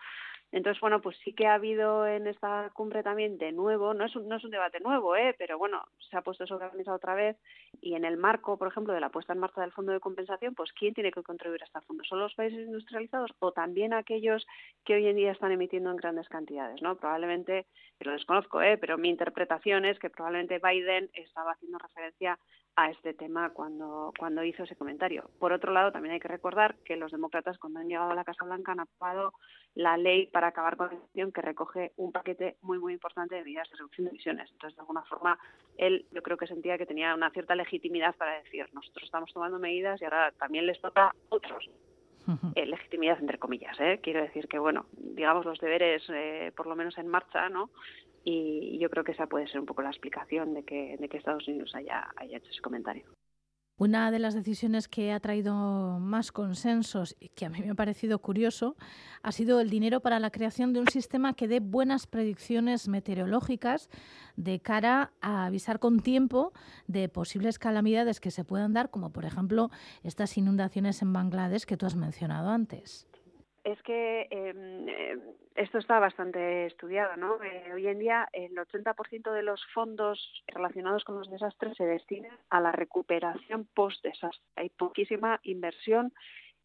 Entonces, bueno, pues sí que ha habido en esta cumbre también de nuevo, no es un, no es un debate nuevo, ¿eh? Pero bueno, se ha puesto sobre la mesa otra vez y en el marco, por ejemplo, de la puesta en marcha del fondo de compensación, pues ¿quién tiene que contribuir a este fondo? ¿Son los países industrializados o también aquellos que hoy en día están emitiendo en grandes cantidades, ¿no? Probablemente, lo desconozco, ¿eh? Pero mi interpretación es que probablemente Biden estaba haciendo referencia a este tema cuando, cuando hizo ese comentario. Por otro lado, también hay que recordar que los demócratas, cuando han llegado a la Casa Blanca, han aprobado la ley para acabar con la emisión, que recoge un paquete muy, muy importante de medidas de reducción de emisiones. Entonces, de alguna forma, él yo creo que sentía que tenía una cierta legitimidad para decir, nosotros estamos tomando medidas y ahora también les toca a otros. Eh, legitimidad, entre comillas, ¿eh? Quiero decir que, bueno, digamos, los deberes, eh, por lo menos en marcha, ¿no? Y yo creo que esa puede ser un poco la explicación de que, de que Estados Unidos haya, haya hecho ese comentario. Una de las decisiones que ha traído más consensos y que a mí me ha parecido curioso ha sido el dinero para la creación de un sistema que dé buenas predicciones meteorológicas de cara a avisar con tiempo de posibles calamidades que se puedan dar, como por ejemplo estas inundaciones en Bangladesh que tú has mencionado antes. es que eh, esto está bastante estudiado, ¿no? Eh, hoy en día el ochenta por ciento de los fondos relacionados con los desastres se destina a la recuperación post-desastre. Hay poquísima inversión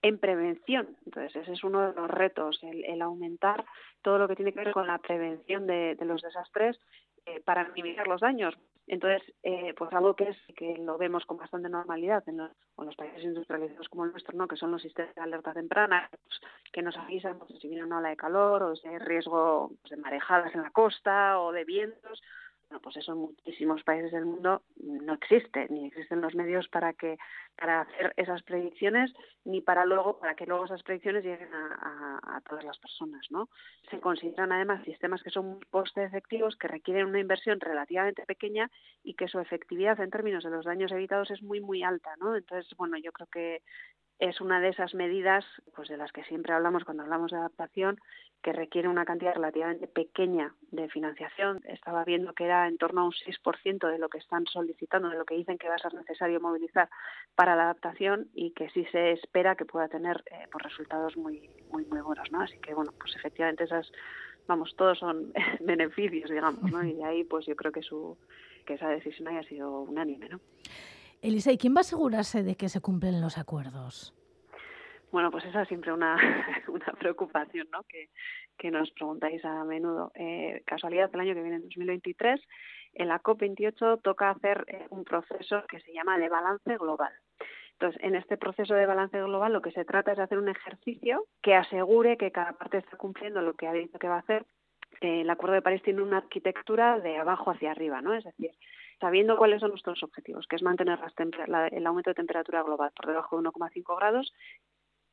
en prevención. Entonces, ese es uno de los retos, el, el aumentar todo lo que tiene que ver con la prevención de, de los desastres eh, para minimizar los daños. Entonces, eh, pues algo que es que lo vemos con bastante normalidad en los, en los países industrializados como el nuestro, ¿no? Que son los sistemas de alerta temprana, pues, que nos avisan pues, si viene una ola de calor o si hay riesgo pues, de marejadas en la costa o de vientos. Bueno, pues eso en muchísimos países del mundo no existe, ni existen los medios para que para hacer esas predicciones, ni para luego para que luego esas predicciones lleguen a, a, a todas las personas, ¿no? Se consideran además sistemas que son muy coste efectivos, que requieren una inversión relativamente pequeña y que su efectividad en términos de los daños evitados es muy muy alta, ¿no? Entonces, bueno, yo creo que es una de esas medidas pues de las que siempre hablamos cuando hablamos de adaptación, que requiere una cantidad relativamente pequeña de financiación. Estaba viendo que era en torno a un seis por ciento de lo que están solicitando, de lo que dicen que va a ser necesario movilizar para la adaptación y que sí se espera que pueda tener eh, pues resultados muy, muy, muy buenos, ¿no? Así que, bueno, pues efectivamente esas, vamos, todos son beneficios, digamos, ¿no? Y de ahí pues yo creo que, su, que esa decisión haya sido unánime, ¿no? Elisa, ¿y quién va a asegurarse de que se cumplen los acuerdos? Bueno, pues esa es siempre una, una preocupación, ¿no? Que, que nos preguntáis a menudo. Eh, casualidad, el año que viene, en dos mil veintitrés, en la COP veintiocho toca hacer un proceso que se llama de balance global. Entonces, en este proceso de balance global lo que se trata es de hacer un ejercicio que asegure que cada parte está cumpliendo lo que ha dicho que va a hacer. Eh, el Acuerdo de París tiene una arquitectura de abajo hacia arriba, ¿no? Es decir, sabiendo cuáles son nuestros objetivos, que es mantener las temper- la, el aumento de temperatura global por debajo de uno coma cinco grados,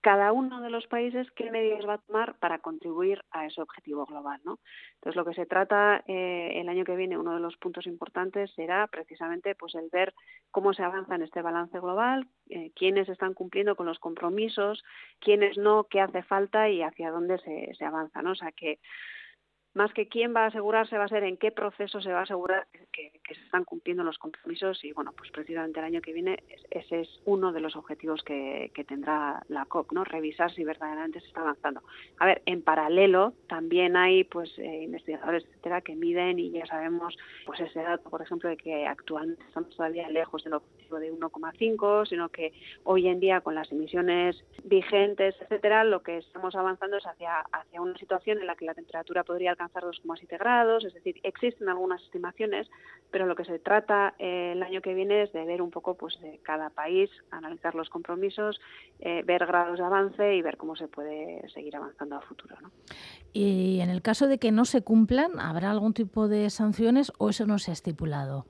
cada uno de los países qué medidas va a tomar para contribuir a ese objetivo global, ¿no? Entonces, lo que se trata eh, el año que viene, uno de los puntos importantes será precisamente pues el ver cómo se avanza en este balance global, eh, quiénes están cumpliendo con los compromisos, quiénes no, qué hace falta y hacia dónde se, se avanza, ¿no? O sea que más que quién va a asegurarse va a ser en qué proceso se va a asegurar que, que se están cumpliendo los compromisos y, bueno, pues precisamente el año que viene ese es uno de los objetivos que, que tendrá la COP, ¿no? Revisar si verdaderamente se está avanzando. A ver, en paralelo también hay pues eh, investigadores, etcétera, que miden y ya sabemos pues ese dato, por ejemplo, de que actualmente estamos todavía lejos del objetivo de uno coma cinco, sino que hoy en día con las emisiones vigentes, etcétera, lo que estamos avanzando es hacia, hacia una situación en la que la temperatura podría alcanzar alcanzar dos coma siete grados, es decir, existen algunas estimaciones, pero lo que se trata eh, el año que viene es de ver un poco pues de cada país, analizar los compromisos, eh, ver grados de avance y ver cómo se puede seguir avanzando a futuro, ¿no? Y en el caso de que no se cumplan, ¿habrá algún tipo de sanciones o eso no se ha estipulado?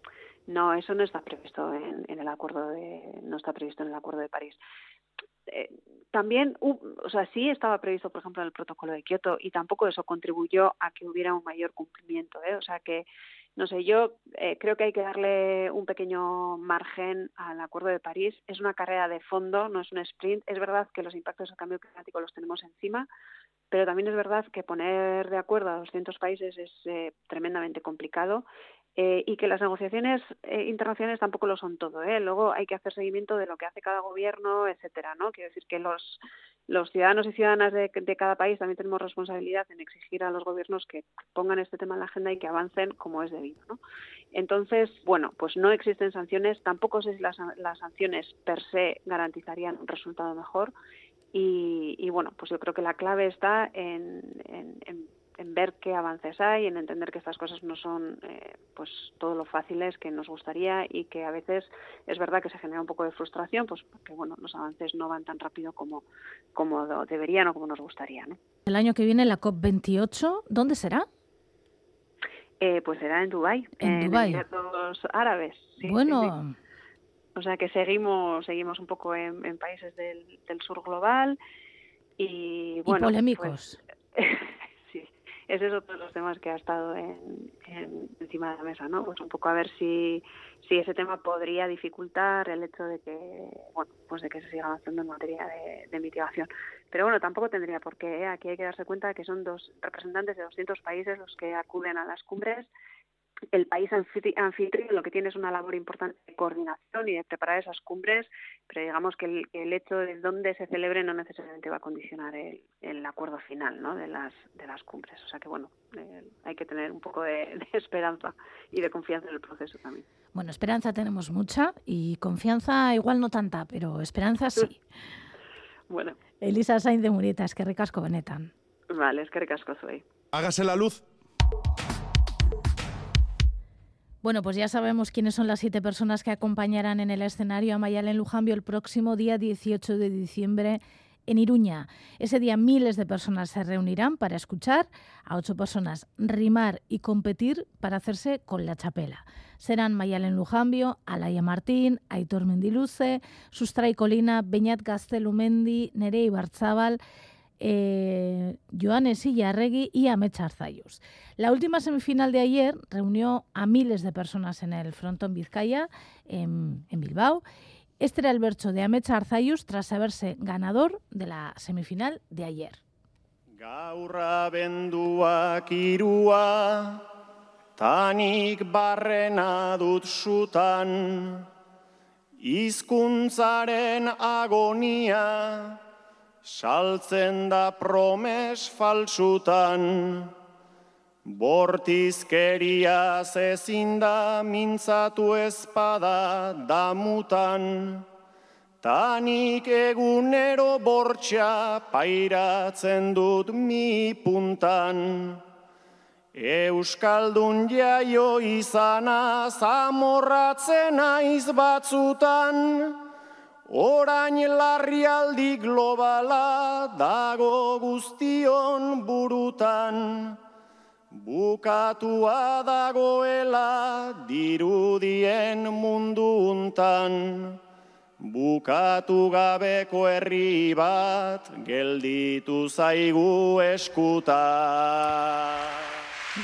No, eso no está previsto en, en el acuerdo de, no está previsto en el Acuerdo de París. Eh, también, uh, o sea, sí estaba previsto, por ejemplo, en el protocolo de Kioto y tampoco eso contribuyó a que hubiera un mayor cumplimiento, ¿eh? O sea que, no sé, yo eh, creo que hay que darle un pequeño margen al Acuerdo de París. Es una carrera de fondo, no es un sprint. Es verdad que los impactos del cambio climático los tenemos encima, pero también es verdad que poner de acuerdo a doscientos países es eh, tremendamente complicado. Eh, y que las negociaciones eh, internacionales tampoco lo son todo, ¿eh? Luego hay que hacer seguimiento de lo que hace cada gobierno, etcétera, ¿no? Quiero decir que los los ciudadanos y ciudadanas de, de cada país también tenemos responsabilidad en exigir a los gobiernos que pongan este tema en la agenda y que avancen como es debido, ¿no? Entonces, bueno, pues no existen sanciones, tampoco sé si las, las sanciones per se garantizarían un resultado mejor y, y bueno, pues yo creo que la clave está en, en, en en ver qué avances hay, en entender que estas cosas no son eh, pues todo lo fáciles que nos gustaría y que a veces es verdad que se genera un poco de frustración, pues porque bueno, los avances no van tan rápido como, como deberían o como nos gustaría, ¿no? El año que viene la COP veintiocho, ¿dónde será? Eh, pues será en Dubái, en, en Dubái. Emiratos Árabes. Sí, bueno... Sí, sí. O sea que seguimos seguimos un poco en, en países del, del sur global y bueno... Y polémicos. Pues, ese es otro de los temas que ha estado en, en, encima de la mesa, ¿no? Pues un poco a ver si, si ese tema podría dificultar el hecho de que, bueno, pues de que se siga avanzando en materia de, de mitigación. Pero bueno, tampoco tendría por qué, ¿eh? Aquí hay que darse cuenta que son dos representantes de doscientos países los que acuden a las cumbres. el país anfitrión lo que tiene es una labor importante de coordinación y de preparar esas cumbres, pero digamos que el, el hecho de dónde se celebre no necesariamente va a condicionar el, el acuerdo final, ¿no?, de las de las cumbres. O sea que, bueno, eh, hay que tener un poco de, de esperanza y de confianza en el proceso también. Bueno, esperanza tenemos mucha y confianza igual no tanta, pero esperanza sí. Bueno. Elisa Sainz de Murieta, eskerrik asko benetan. Vale, eskerrik asko zuei. Hágase la luz. Bueno, pues ya sabemos quiénes son las siete personas que acompañarán en el escenario a Maialen Lujambio el próximo día dieciocho de diciembre en Iruña. Ese día miles de personas se reunirán para escuchar a ocho personas rimar y competir para hacerse con la txapela. Serán Maialen Lujambio, Alaia Martín, Aitor Mendiluce, Sustray Colina, Beñat Gastelumendi, Nerey Bartzabal, Eh, Joanessi Jarregi y Ametsarzaiz. La última semifinal de ayer reunió a miles de personas en el frontón Vizcaya, en, en Bilbao. Este era el bertso de Ametsarzaiz tras saberse ganador de la semifinal de ayer. Gaurra benduak irua, tanik barrena dut sutan, hizkuntzaren agonia, saltzen da promes faltsutan, bortizkeriaz ezin da mintzatu ezpada damutan, tanik egunero bortxa pairatzen dut mi puntan. Euskaldun jaio izana zamorratzen aiz batzutan, orain larrialdi globala dago guztion burutan, bukatua dagoela dirudien mundu untan, bukatu gabeko herri bat gelditu zaigu eskutan.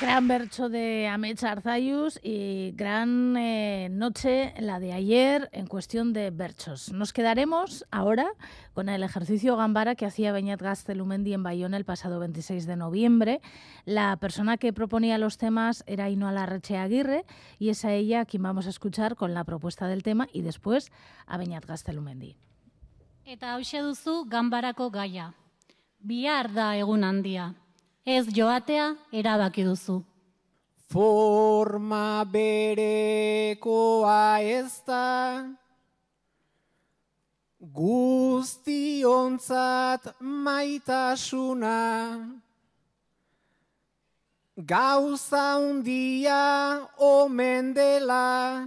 Gran bertso de Ametsarzaiz y gran eh, noche la de ayer en cuestión de bertsos. Nos quedaremos ahora con el ejercicio gambara que hacía Beñat Gastelumendi en Bayona el pasado veintiséis de noviembre. La persona que proponía los temas era Iñaki Larretxe Aguirre y es a ella a quien vamos a escuchar con la propuesta del tema y después a Beñat Gastelumendi. Eta hauxe duzu gambarako gaia. Bihar da egun handia. Ez joatea erabaki duzu. Forma berekoa ez da, guztiontzat maitasuna, gauza handia omen dela,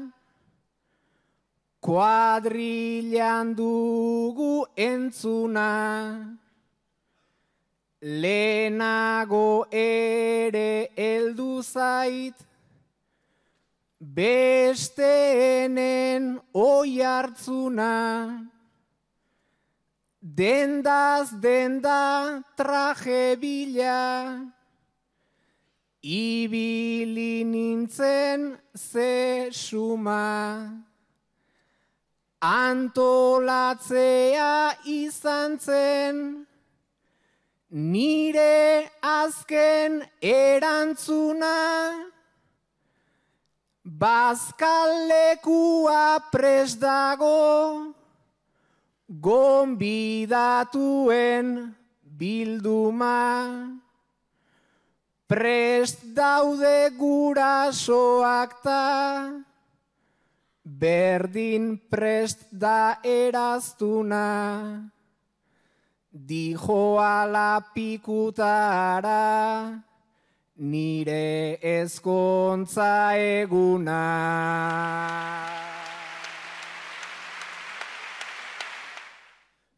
kuadrilan dugu entzuna. Lehenago ere heldu zait, besteenen oihartzuna, dendaz denda traje bila, ibili nintzen ze suma, antolatzea izan zen, nire azken erantzuna, bazkalekua prest dago, gonbidatuen bilduma, prest daude gurasoak ta, berdin prest da eraztuna. Dijo a la pikutara, nire ezkontza eguna.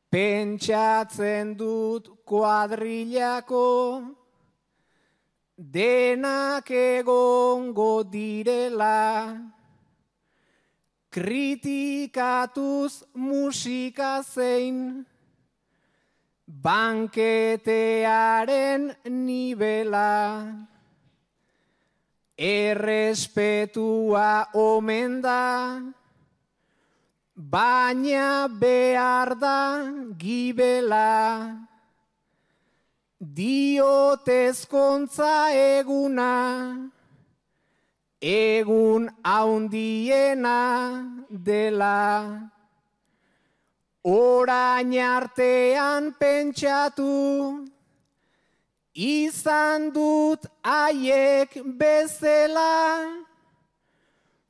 Pentsatzen dut kuadrilako, denak egongo direla, kritikatuz musika zein, banketearen nivela, errespetua omen da, baina behar da gibela, diotezkontza eguna, egun haundiena dela, orain artean pentsatu izan dut haiek bezala,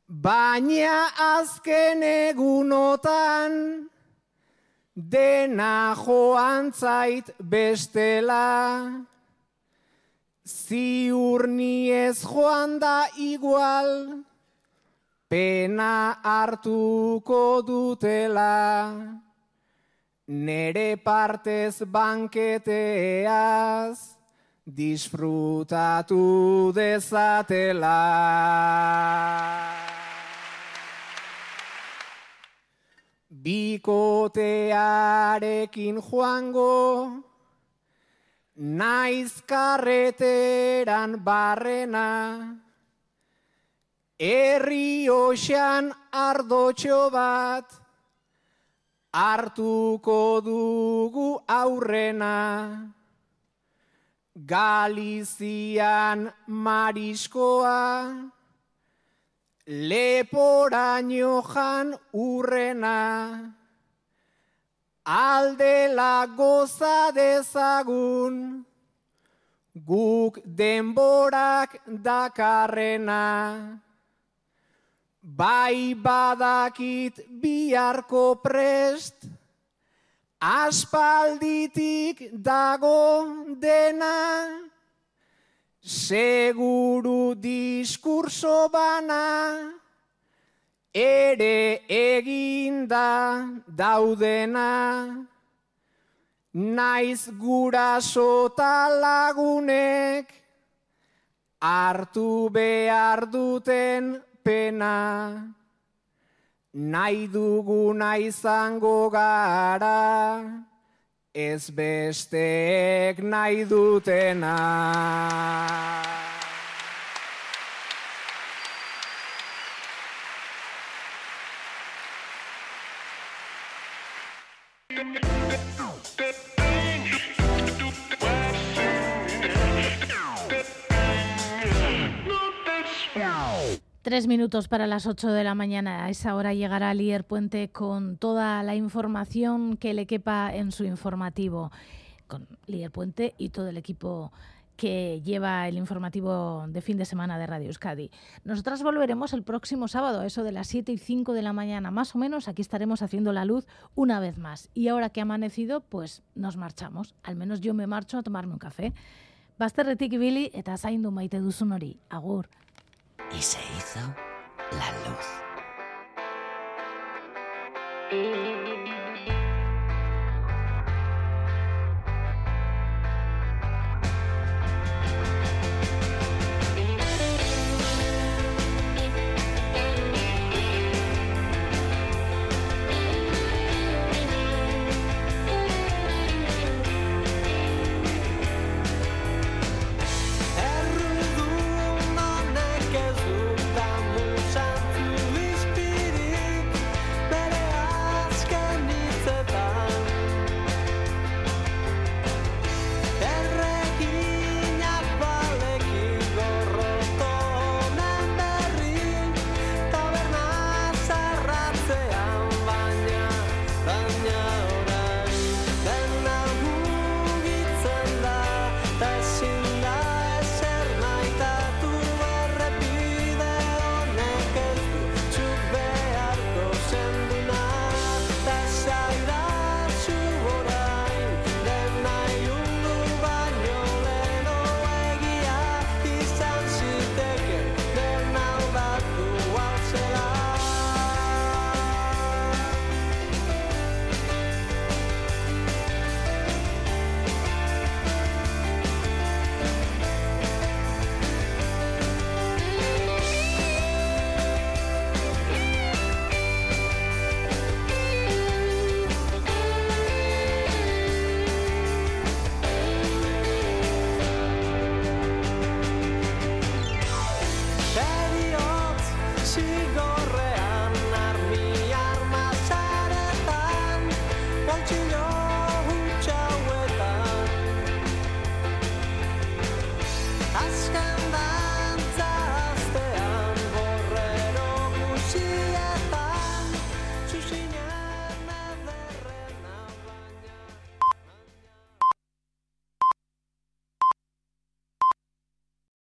baina azken egunotan dena joan zait bestela. Ziur ni ez joan da igual, pena hartuko dutela. Nere partez banketeaz disfrutatu dezatela. Bikotearekin joango naiz karreteran barrena, Errioxan ardotxo bat hartuko dugu aurrena. Galizian mariskoa, leporaino jan urrena. Aldela goza dezagun, guk denborak dakarrena. Bai badakit biharko prest, aspalditik dago dena. Seguru diskurso bana, ere eginda daudena. Naiz guraso ta lagunek hartu behar duten pena. Nahi duguna izango gara, ez besteek nahi dutena. Tres minutos para las ocho de la mañana. A esa hora llegará Lier Puente con toda la información que le quepa en su informativo. Con Lier Puente y todo el equipo que lleva el informativo de fin de semana de Radio Euskadi. Nosotras volveremos el próximo sábado a eso de las siete y cinco de la mañana, más o menos. Aquí estaremos haciendo la luz una vez más. Y ahora que ha amanecido, pues nos marchamos. Al menos yo me marcho a tomarme un café. Bazterretik ibili eta zaindu maite duzun hori. Agur. Y se hizo la luz.